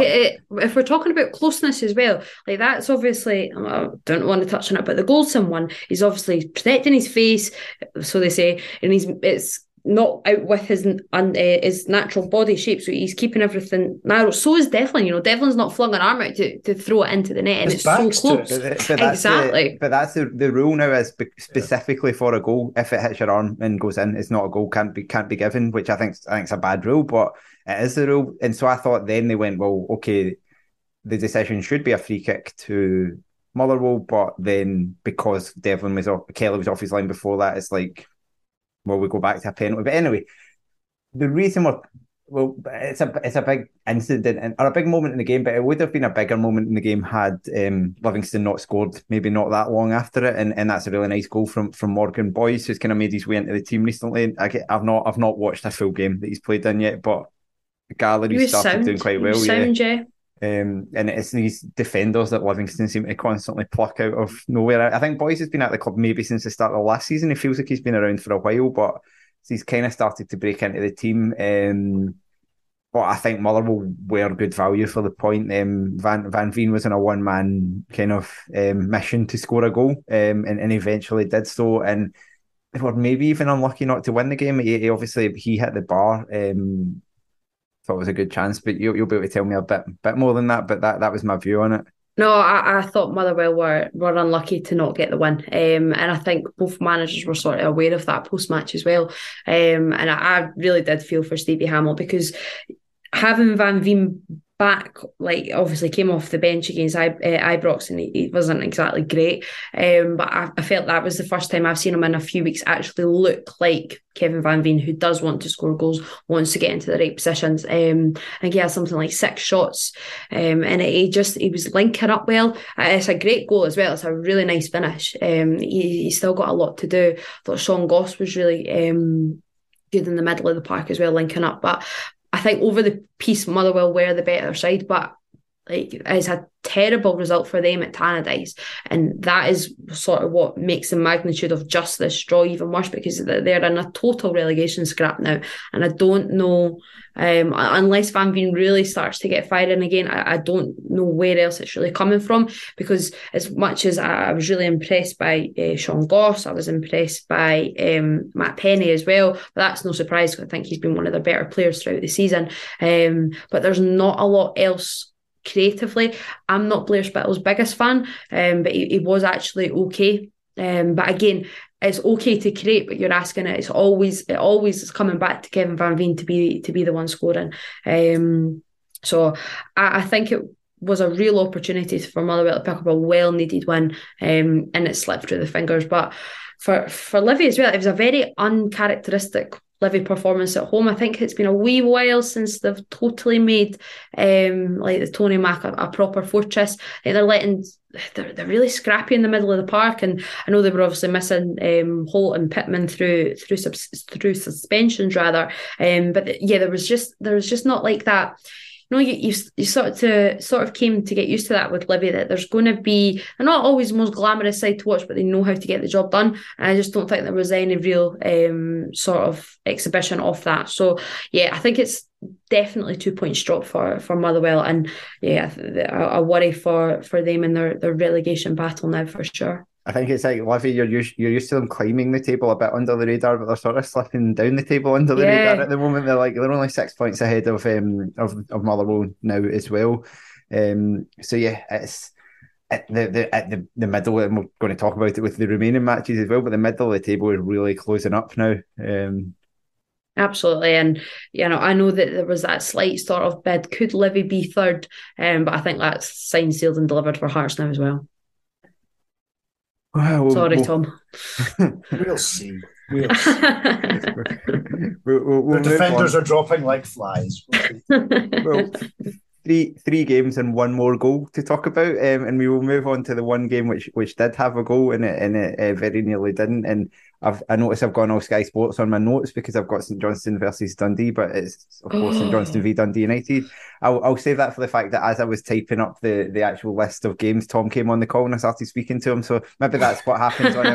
if we're talking about closeness as well, like that's obviously, I don't want to touch on it, but the goal, someone is obviously protecting his face, so they say, and it's not out with his natural body shape, so he's keeping everything narrow. So is Devlin. Devlin's not flung an arm out to throw it into the net, and it's so close. But that's the rule now, is specifically for a goal. If it hits your arm and goes in, it's not a goal. Can't be given, which I think is a bad rule, but it is the rule. And so I thought then they went, well, okay, the decision should be a free kick to Motherwell, but then because Kelly was off his line before that, it's like, well, we go back to a penalty. But anyway, the reason it's a big incident or a big moment in the game, but it would have been a bigger moment in the game had Livingston not scored, maybe not that long after it, and that's a really nice goal from Morgan Boyce, who's kind of made his way into the team recently. I've not watched a full game that he's played in yet, but the gallery stuff is doing quite well. Yeah. And it's these defenders that Livingston seem to constantly pluck out of nowhere. I think Boyce has been at the club maybe since the start of last season. He feels like he's been around for a while, but he's kind of started to break into the team. But I think Motherwell were good value for the point. Van Veen was on a one-man kind of mission to score a goal, and eventually did so. And they were maybe even unlucky not to win the game. He hit the bar. Thought it was a good chance, but you'll be able to tell me a bit more than that, but that was my view on it. No, I thought Motherwell were unlucky to not get the win, and I think both managers were sort of aware of that post-match as well, and I really did feel for Stevie Hamill, because having Van Veen back, like, obviously came off the bench against Ibrox and he wasn't exactly great, but I felt that was the first time I've seen him in a few weeks actually look like Kevin Van Veen, who does want to score goals, wants to get into the right positions. I think he has something like 6 shots, and he was linking up well. It's a great goal as well. It's a really nice finish. He's still got a lot to do. I thought Sean Goss was really good in the middle of the park as well, linking up, but I think over the piece, Motherwell were the better side, but like, it's a terrible result for them at Tannadice, and that is sort of what makes the magnitude of just this draw even worse, because they're in a total relegation scrap now, and I don't know, unless Van Veen really starts to get firing again, I don't know where else it's really coming from, because as much as I was really impressed by Sean Goss, I was impressed by Matt Penny as well, but that's no surprise because I think he's been one of their better players throughout the season, but there's not a lot else creatively. I'm not Blair Spittle's biggest fan, but he was actually okay. But again, it's okay to create, but you're asking it. It always is coming back to Kevin Van Veen to be the one scoring. So I think it was a real opportunity for Motherwell to pick up a well-needed win, and it slipped through the fingers. But for Livy as well, it was a very uncharacteristic Livy performance at home. I think it's been a wee while since they've totally made like the Tony Mac a proper fortress. They're really scrappy in the middle of the park, and I know they were obviously missing Holt and Pittman through suspensions rather. But yeah, there was just not like that. You know, you sort of came to get used to that with Livy, that there's going to be, they're not always the most glamorous side to watch, but they know how to get the job done. And I just don't think there was any real sort of exhibition of that. So yeah, I think it's definitely 2 points drop for Motherwell, and yeah, a worry for them in their relegation battle now for sure. I think it's like Livy, you're used to them climbing the table a bit under the radar, but they're sort of slipping down the table under the radar at the moment. They're only 6 points ahead of Motherwell now as well. So yeah, it's at the middle, and we're going to talk about it with the remaining matches as well. But the middle of the table is really closing up now. Absolutely, and you know, I know that there was that slight sort of bid, could Livy be third? But I think that's signed, sealed, and delivered for Hearts now as well. Well, sorry, Tom. We'll see. We'll see. We'll the defenders are dropping like flies. Well, three games and one more goal to talk about, and we will move on to the one game which did have a goal and it very nearly didn't. And I noticed I've gone all Sky Sports on my notes because I've got St Johnstone versus Dundee, but it's of course St Johnstone v Dundee United. I'll save that for the fact that as I was typing up the actual list of games, Tom came on the call and I started speaking to him. So maybe that's what happens on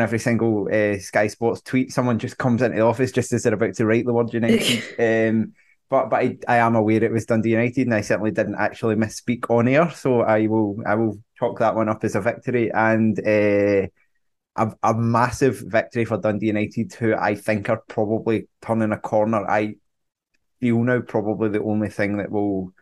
every single Sky Sports tweet. Someone just comes into the office just as they're about to write the word United. But I am aware it was Dundee United, and I certainly didn't actually misspeak on air. So I will chalk that one up as a victory, and a massive victory for Dundee United, who I think are probably turning a corner. I feel now probably the only thing that will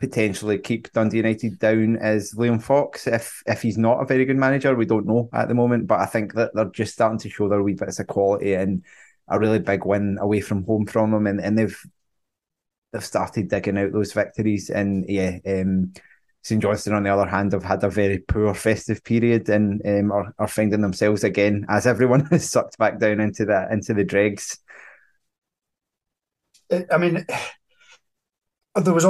potentially keep Dundee United down is Liam Fox. If he's not a very good manager, we don't know at the moment, but I think that they're just starting to show their wee bits of quality, and a really big win away from home from them, and they've started digging out those victories. And yeah, St Johnstone, on the other hand, have had a very poor festive period, and are finding themselves again, as everyone is sucked back down into the dregs. I mean, there was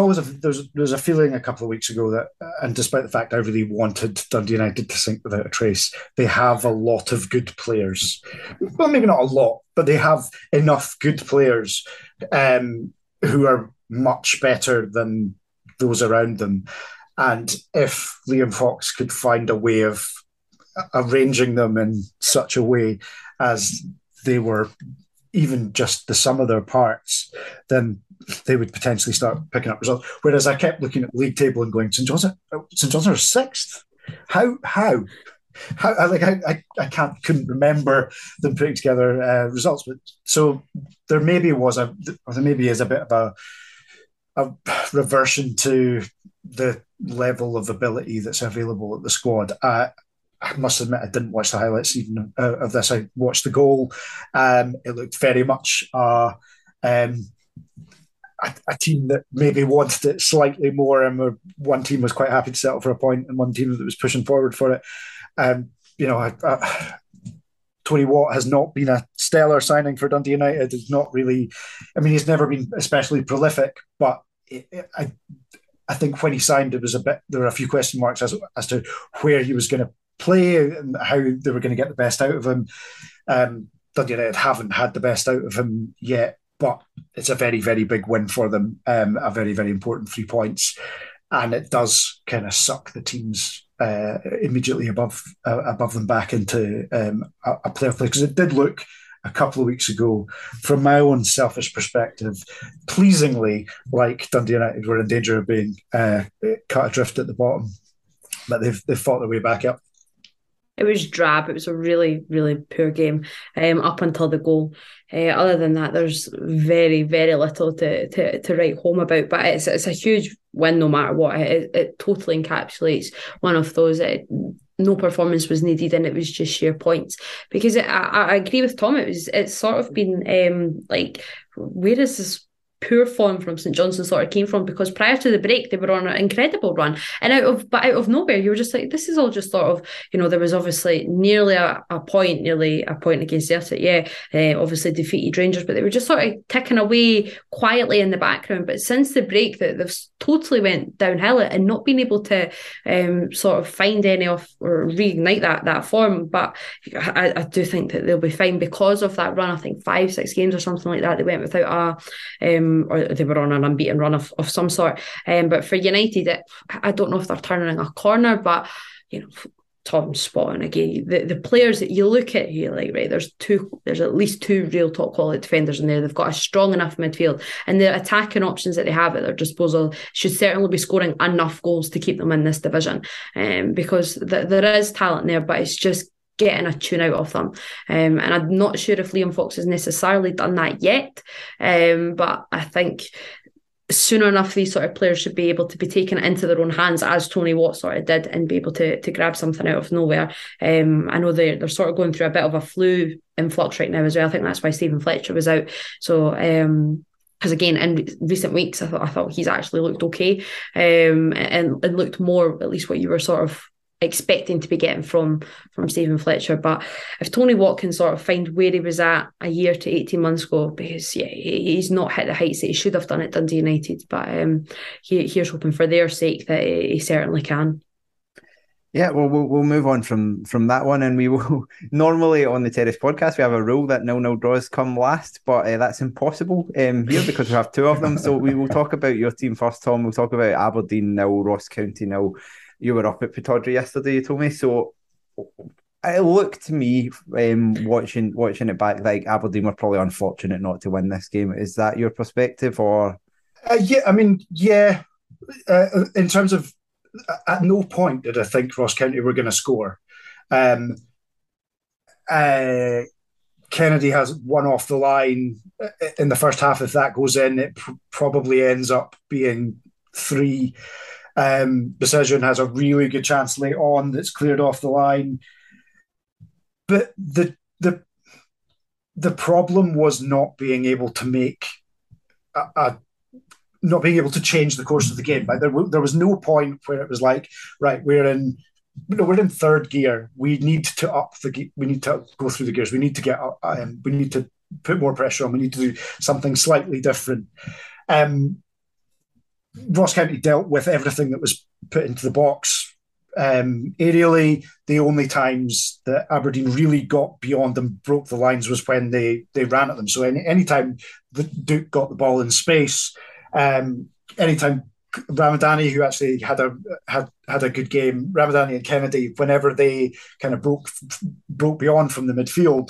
a feeling a couple of weeks ago that, and despite the fact I really wanted Dundee United to sink without a trace, they have a lot of good players. Well, maybe not a lot, but they have enough good players who are much better than those around them. And if Liam Fox could find a way of arranging them in such a way as they were even just the sum of their parts, then they would potentially start picking up results. Whereas I kept looking at the league table and going, St Johnstone are sixth. How? I couldn't remember them putting together results. But so there maybe is a bit of a reversion to the level of ability that's available at the squad. I must admit, I didn't watch the highlights even of this. I watched the goal. It looked very much a team that maybe wanted it slightly more, and one team was quite happy to settle for a point, and one team that was pushing forward for it. Tony Watt has not been a stellar signing for Dundee United. He's not really, I mean, he's never been especially prolific, but I think when he signed, it was a bit, there were a few question marks as to where he was going to play and how they were going to get the best out of him. Dundee United haven't had the best out of him yet, but it's a very, very big win for them, a very, very important 3 points. And it does kind of suck the teams immediately above them back into a playoff play, because it did look a couple of weeks ago, from my own selfish perspective, pleasingly like Dundee United were in danger of being cut adrift at the bottom, but they've fought their way back up. It was drab. It was a really, really poor game up until the goal. Other than that, there's very, very little to write home about. But it's a huge win, no matter what. It totally encapsulates one of those. No performance was needed, and it was just sheer points. Because I agree with Tom. It's sort of been like, where is this poor form from St Johnstone sort of came from, because prior to the break they were on an incredible run, and out of nowhere you were just like, this is all just sort of, you know, there was obviously nearly a point against Celtic, obviously defeated Rangers, but they were just sort of ticking away quietly in the background. But since the break they've totally went downhill and not been able to sort of find any of or reignite that form. But I do think that they'll be fine because of that run. I think 5-6 games or something like that they went without a or they were on an unbeaten run of some sort. But for United, I don't know if they're turning a corner, but you know, Tom's spot on again. The players that you look at, you're like, right, there's at least two real top quality defenders in there. They've got a strong enough midfield, and the attacking options that they have at their disposal should certainly be scoring enough goals to keep them in this division. Because there is talent there, but it's just getting a tune out of them. And I'm not sure if Liam Fox has necessarily done that yet. But I think soon enough these sort of players should be able to be taken into their own hands, as Tony Watt sort of did, and be able to grab something out of nowhere. I know they're sort of going through a bit of a flu influx right now as well. I think that's why Stephen Fletcher was out. So because again, in recent weeks I thought he's actually looked okay, and looked more, at least what you were sort of expecting to be getting from Stephen Fletcher. But if Tony Watt can sort of find where he was at a year to 18 months ago, because he's not hit the heights that he should have done at Dundee United, but here's hoping for their sake that he certainly can. Yeah, well, we'll move on from that one, and we will normally on the Terrace podcast we have a rule that 0-0 draws come last, but that's impossible here because we have two of them. So we will talk about your team first, Tom. We'll talk about Aberdeen 0, Ross County 0. You were up at Pittodrie yesterday, you told me. So it looked to me, watching it back, like Aberdeen were probably unfortunate not to win this game. Is that your perspective, or? Yeah. In terms of, at no point did I think Ross County were going to score. Kennedy has one off the line in the first half. If that goes in, it probably ends up being 3. Decision has a really good chance late on that's cleared off the line, but the problem was not being able to make not being able to change the course of the game. Like there was no point where it was like, right, we're in third gear. We need to we need to go through the gears. We need to get up. We need to put more pressure on. We need to do something slightly different. Ross County dealt with everything that was put into the box. Aerially, the only times that Aberdeen really got beyond them, broke the lines, was when they ran at them. So any time the Duke got the ball in space, any time Ramadani, who actually had a good game, Ramadani and Kennedy, whenever they kind of broke beyond from the midfield,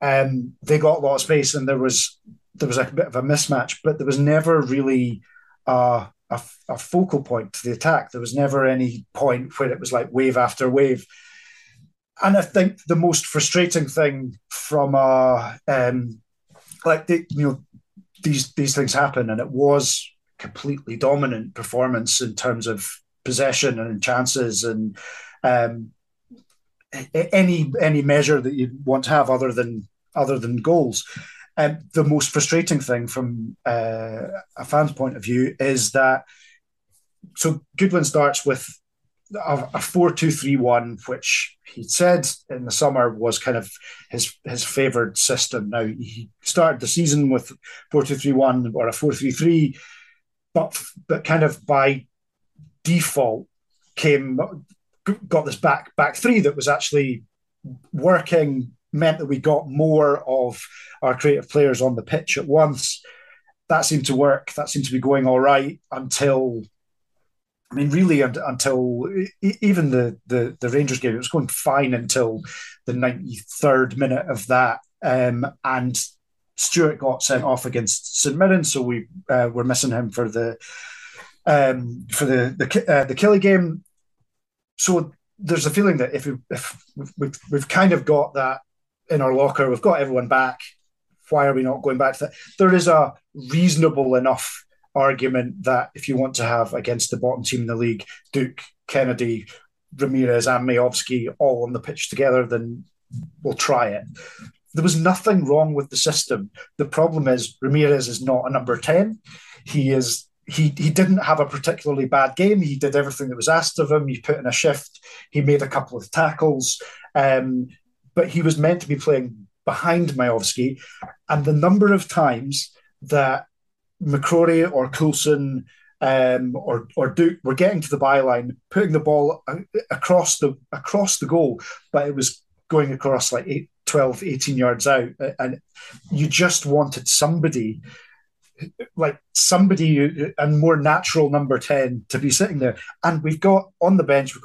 they got a lot of space, and there was a bit of a mismatch, but there was never really a focal point to the attack. There was never any point where it was like wave after wave. And I think the most frustrating thing from these things happen, and it was a completely dominant performance in terms of possession and chances and any measure that you want to have other than goals. The most frustrating thing from a fan's point of view is that, so Goodwin starts with a 4-2-3-1, which he said in the summer was kind of his favoured system. Now, he started the season with 4-2-3-1 or a 4-3-3, but kind of by default got this back three that was actually working, meant that we got more of our creative players on the pitch at once. That seemed to work. That seemed to be going all right until even the Rangers game. It was going fine until the 93rd minute of that. And Stewart got sent off against St Mirren, so we were missing him for the Killie game. So there's a feeling that if we've kind of got that in our locker, we've got everyone back, why are we not going back to that? There is a reasonable enough argument that if you want to have against the bottom team in the league, Duke, Kennedy, Ramirez and Mayovsky all on the pitch together, then we'll try it. There was nothing wrong with the system. The problem is Ramirez is not a number 10. He didn't have a particularly bad game. He did everything that was asked of him. He put in a shift. He made a couple of tackles. But he was meant to be playing behind Majovski. And the number of times that McCrory or Coulson or Duke were getting to the byline, putting the ball across the goal, but it was going across like 12, 18 yards out. And you just wanted somebody a more natural number 10 to be sitting there. And we've got on the bench,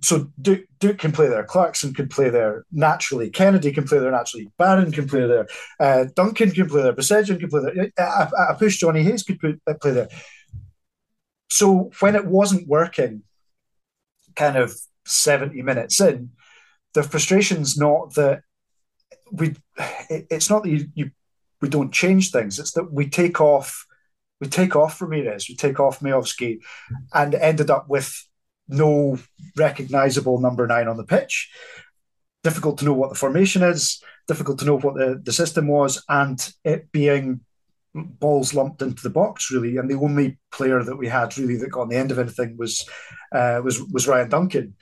so Duke can play there, Clarkson can play there naturally, Kennedy can play there naturally, Barron can play there, Duncan can play there, Besegian can play there, a push Johnny Hayes could play there. So when it wasn't working, kind of 70 minutes in, the frustration's not that we don't change things. It's that we take off Ramirez, we take off Majovski, and ended up with no recognisable number 9 on the pitch. Difficult to know what the formation is, difficult to know what the system was, and it being balls lumped into the box, really. And the only player that we had really that got on the end of anything was Ryan Duncan.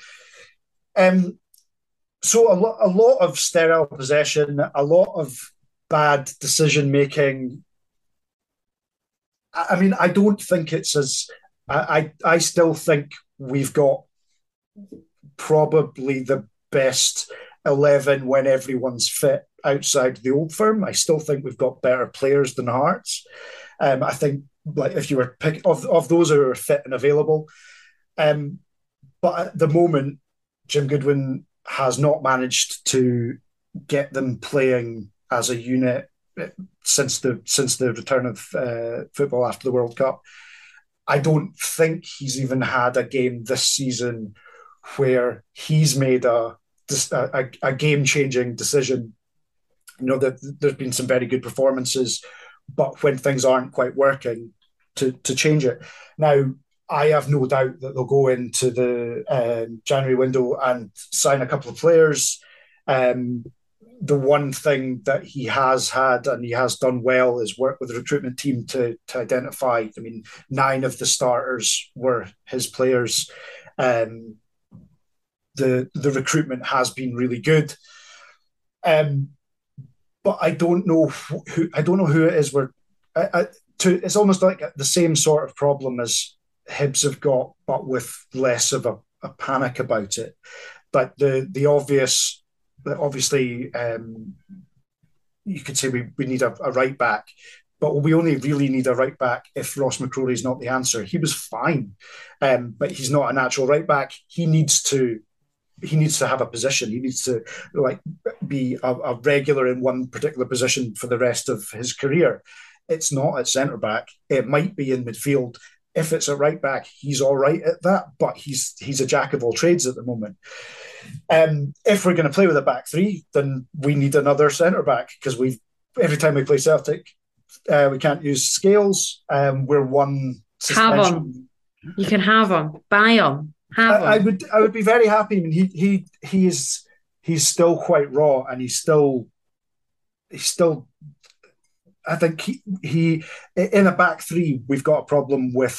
So a lot of sterile possession, a lot of bad decision-making. I mean, I don't think it's as... I still think we've got probably the best 11 when everyone's fit outside the Old Firm. I still think we've got better players than Hearts. I think if you were picking... Of those who are fit and available. But at the moment, Jim Goodwin has not managed to get them playing as a unit since the return of football after the World Cup. I don't think he's even had a game this season where he's made a game-changing decision. You know, there's been some very good performances, but when things aren't quite working, to change it. Now, I have no doubt that they'll go into the January window and sign a couple of players. The one thing that he has had and he has done well is work with the recruitment team to identify. I mean, 9 of the starters were his players. The recruitment has been really good. But I don't know who it is. It's almost like the same sort of problem as Hibs have got, but with less of a panic about it. But obviously, you could say we need a right back, but we only really need a right back if Ross McCrory is not the answer. He was fine, but he's not a natural right back. He needs to have a position. He needs to be a regular in one particular position for the rest of his career. It's not at centre back. It might be in midfield. If it's at right back, he's all right at that, but he's a jack of all trades at the moment. If we're going to play with a back 3, then we need another centre back, because every time we play Celtic, we can't use Scales. We're one suspension. Have him. You can have him, buy him, have him. I would be very happy. I mean, he's still quite raw, and he's still. I think he in a back 3, we've got a problem with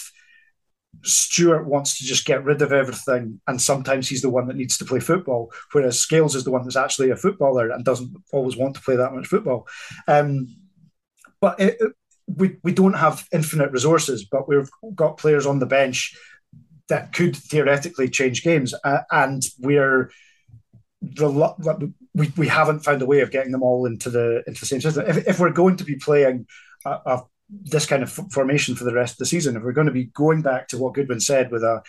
Stewart wants to just get rid of everything, and sometimes he's the one that needs to play football, whereas Scales is the one that's actually a footballer and doesn't always want to play that much football. But we don't have infinite resources, but we've got players on the bench that could theoretically change games, and we're... We haven't found a way of getting them all into the same system. If we're going to be playing this kind of formation for the rest of the season, if we're going to be going back to what Goodwin said with a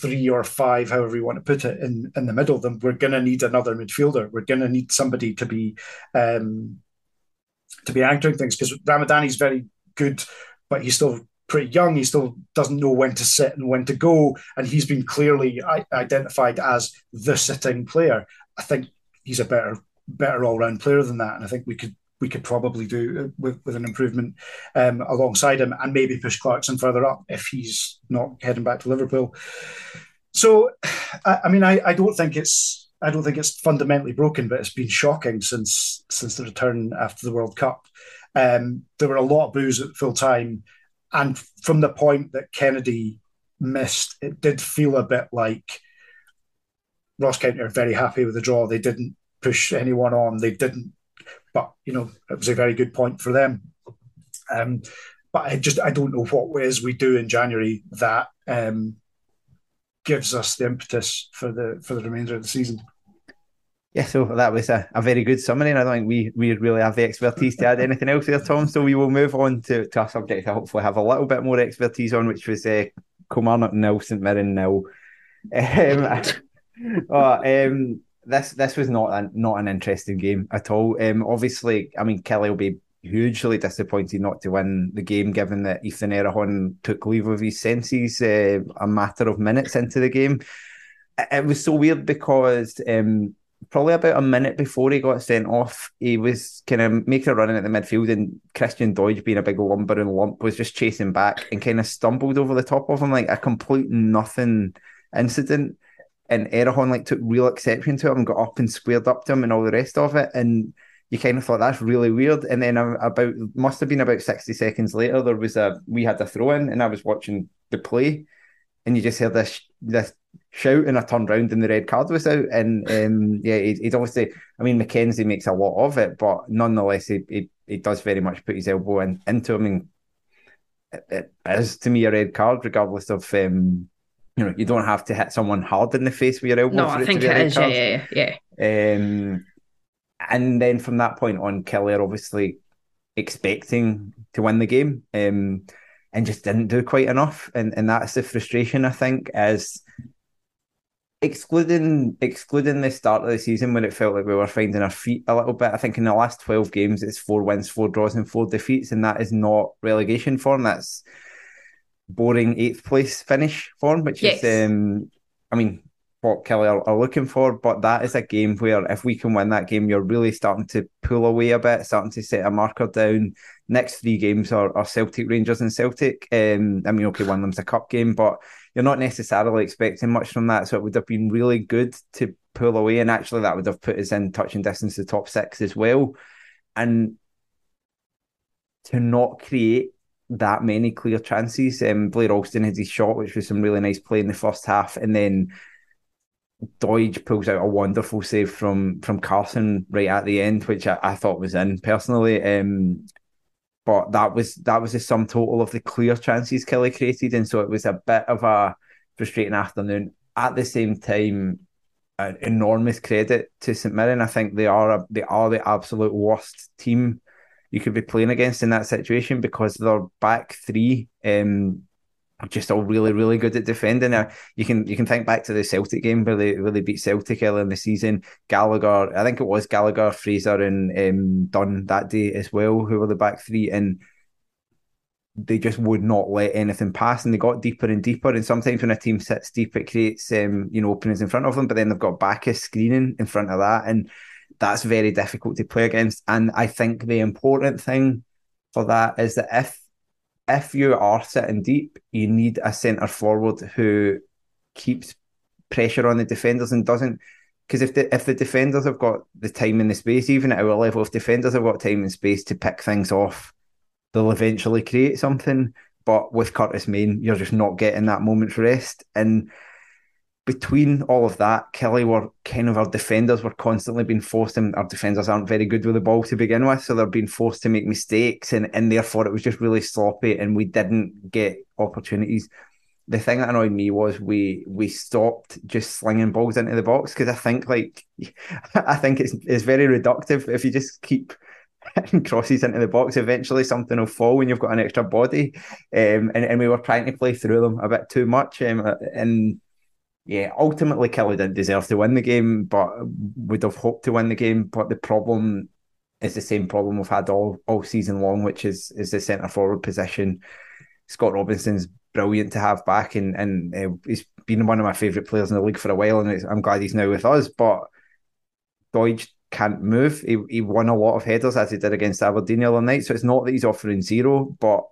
3 or 5, however you want to put it, in the middle, then we're going to need another midfielder. We're going to need somebody to be anchoring things, because Ramadani's very good, but he's still pretty young. He still doesn't know when to sit and when to go, and he's been clearly identified as the sitting player. I think he's a better all-round player than that, and I think we could probably do with an improvement alongside him, and maybe push Clarkson further up if he's not heading back to Liverpool. So I mean I don't think it's I don't think it's fundamentally broken, but it's been shocking since the return after the World Cup. There were a lot of boos at full time, and from the point that Kennedy missed, it did feel a bit like Ross County are very happy with the draw. They didn't push anyone on. They didn't, but you know, it was a very good point for them. But I don't know what ways we do in January that gives us the impetus for the remainder of the season. Yeah, so that was a very good summary, and I don't think we really have the expertise to add anything else there, Tom, so we will move on to our subject I hopefully have a little bit more expertise on, which was Kilmarnock 0, St Mirren 0. This was not an interesting game at all. Obviously, I mean, Kelly will be hugely disappointed not to win the game, given that Ethan Errahon took leave of his senses a matter of minutes into the game. It was so weird because probably about a minute before he got sent off, he was kind of making a run in at the midfield, and Christian Deutsch, being a big lumbering lump, was just chasing back and kind of stumbled over the top of him, like a complete nothing incident. And Errahon took real exception to it and got up and squared up to him and all the rest of it. And you kind of thought, that's really weird. And then must have been about 60 seconds later, we had a throw-in, and I was watching the play, and you just heard this shout, and I turned round and the red card was out. And he'd obviously, I mean, McKenzie makes a lot of it, but nonetheless, he does very much put his elbow into him. And it is, to me, a red card, regardless of, you know, you don't have to hit someone hard in the face with your elbow. No, I think it is, yeah. And then from that point on, Kelly are obviously expecting to win the game, and just didn't do quite enough. And that's the frustration, I think, is excluding the start of the season when it felt like we were finding our feet a little bit. I think in the last 12 games, it's 4 wins, 4 draws and 4 defeats, and that is not relegation form. That's boring 8th place finish form, which is, I mean, what Kelly are looking for. But that is a game where if we can win that game, you're really starting to pull away a bit, starting to set a marker down. Next 3 games are Celtic, Rangers and Celtic. I mean, okay, one of them's a cup game, but you're not necessarily expecting much from that. So it would have been really good to pull away, and actually that would have put us in touching distance to top 6 as well. And to not create that many clear chances. Blair Alston had his shot, which was some really nice play in the first half, and then Doige pulls out a wonderful save from Carson right at the end, which I thought was in personally. But that was the sum total of the clear chances Kelly created, and so it was a bit of a frustrating afternoon. At the same time, an enormous credit to St Mirren. I think they are the absolute worst team you could be playing against in that situation, because their back 3 are just all really, really good at defending. You can think back to the Celtic game where they beat Celtic earlier in the season. Gallagher, I think it was Gallagher, Fraser and Dunn that day as well, who were the back 3, and they just would not let anything pass, and they got deeper and deeper. And sometimes when a team sits deep, it creates openings in front of them, but then they've got Bacchus screening in front of that, and that's very difficult to play against. And I think the important thing for that is that if you are sitting deep, you need a centre forward who keeps pressure on the defenders and doesn't, because if the defenders have got the time and the space, even at our level, if defenders have got time and space to pick things off, they'll eventually create something. But with Curtis Mayne, you're just not getting that moment's rest. And between all of that, Kelly were kind of, our defenders were constantly being forced, and our defenders aren't very good with the ball to begin with, so they're being forced to make mistakes, and therefore it was just really sloppy, and we didn't get opportunities. The thing that annoyed me was we stopped just slinging balls into the box, because I think it's very reductive. If you just keep hitting crosses into the box, eventually something will fall when you've got an extra body, and we were trying to play through them a bit too much, and yeah, ultimately Kelly didn't deserve to win the game, but would have hoped to win the game. But the problem is the same problem we've had all season long, which is the centre forward position. Scott Robinson's brilliant to have back, and he's been one of my favourite players in the league for a while, and I'm glad he's now with us. But Doige can't move. He won a lot of headers, as he did against Aberdeen the other night, so it's not that he's offering zero, but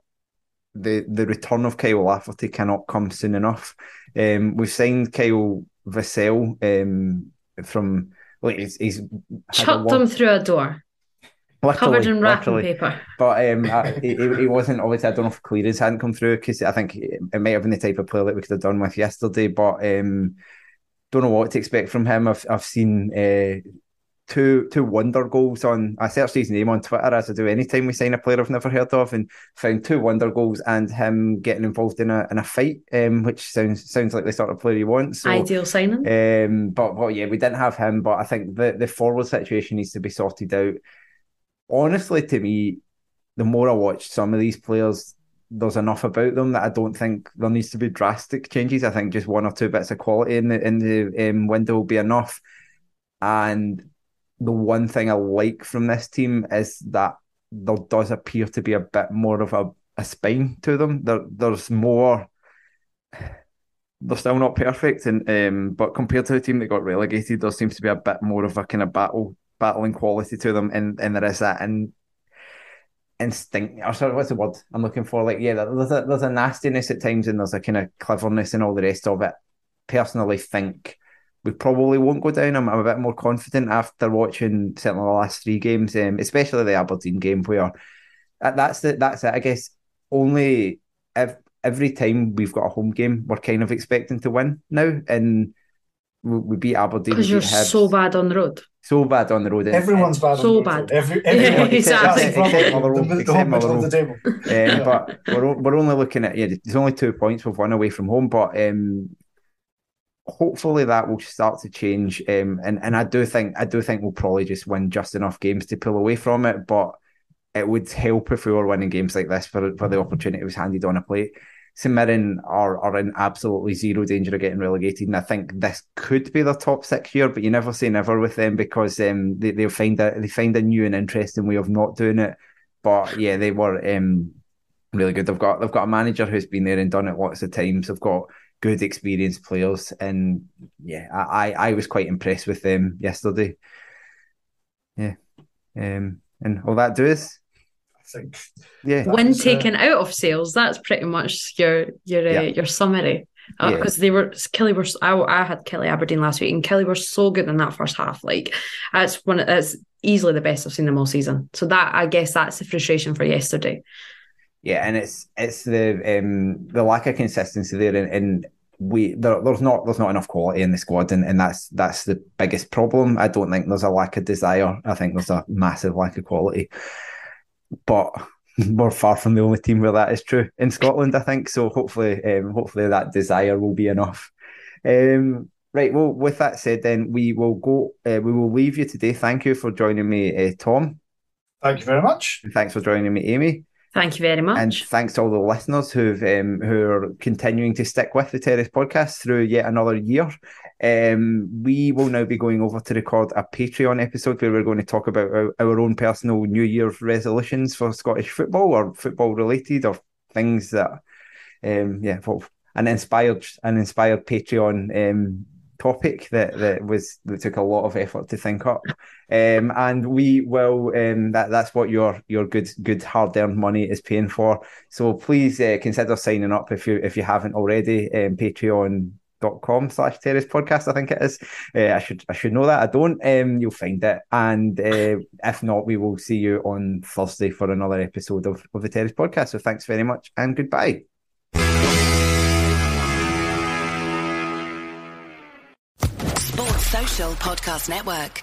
the return of Kyle Lafferty cannot come soon enough. We've signed Kyle Vassell, from like he's chucked them through a door. Literally, covered in wrapping paper. But he wasn't, obviously, I don't know if clearance hadn't come through, because I think it might have been the type of player that we could have done with yesterday, but don't know what to expect from him. I've seen two wonder goals on, I searched his name on Twitter as I do any time we sign a player I've never heard of, and found two wonder goals and him getting involved in a fight, which sounds like the sort of player you want. So, ideal signing. But yeah, we didn't have him, but I think the forward situation needs to be sorted out. Honestly, to me, the more I watch some of these players, there's enough about them that I don't think there needs to be drastic changes. I think just one or two bits of quality in the window will be enough. And the one thing I like from this team is that there does appear to be a bit more of a spine to them. There's more. They're still not perfect, and but compared to the team that got relegated, there seems to be a bit more of a kind of battling quality to them, and there is that instinct, or sorry, what's the word I'm looking for? Like, yeah, there's a nastiness at times, and there's a kind of cleverness and all the rest of it. Personally, think we probably won't go down. I'm a bit more confident after watching certainly the last three games, especially the Aberdeen game, where that's it. I guess only if every time we've got a home game, we're kind of expecting to win now, and we beat Aberdeen because you're so bad on the road. So bad on the road. Everyone's bad. So bad. Everyone. Exactly. Except Motherwell. But we're only looking at, yeah, there's only 2 points we've won away from home, but hopefully that will start to change. And I do think we'll probably just win just enough games to pull away from it. But it would help if we were winning games like this for the opportunity was handed on a plate. St Mirren are in absolutely zero danger of getting relegated, and I think this could be their top 6 year, but you never say never with them, because they find a new and interesting way of not doing it. But yeah, they were really good. They've got a manager who's been there and done it lots of times. They've got good experienced players, and yeah, I was quite impressed with them yesterday. Yeah, and all that do is. Think. Yeah, when taken out of sales, that's pretty much your summary. Because they were Kelly. I had Kelly Aberdeen last week, and Kelly were so good in that first half. Like that's easily the best I've seen them all season. So that, I guess, that's the frustration for yesterday. Yeah, and it's the lack of consistency there, and there's not enough quality in the squad, and that's the biggest problem. I don't think there's a lack of desire. I think there's a massive lack of quality. But we're far from the only team where that is true in Scotland, I think. So hopefully that desire will be enough. Right. Well, with that said, then we will go. We will leave you today. Thank you for joining me, Tom. Thank you very much. And thanks for joining me, Amy. Thank you very much. And thanks to all the listeners who are continuing to stick with the Terrace podcast through yet another year. We will now be going over to record a Patreon episode where we're going to talk about our own personal New Year's resolutions for Scottish football, or football related, or things that, an inspired Patreon topic that took a lot of effort to think up, and we will that's what your good hard-earned money is paying for. So please consider signing up if you haven't already. Patreon.com/terracepodcast, I think it is. I should know that. I don't. You'll find it, and if not, we will see you on Thursday for another episode of the Terrace Podcast. So thanks very much, and goodbye. Social Podcast Network.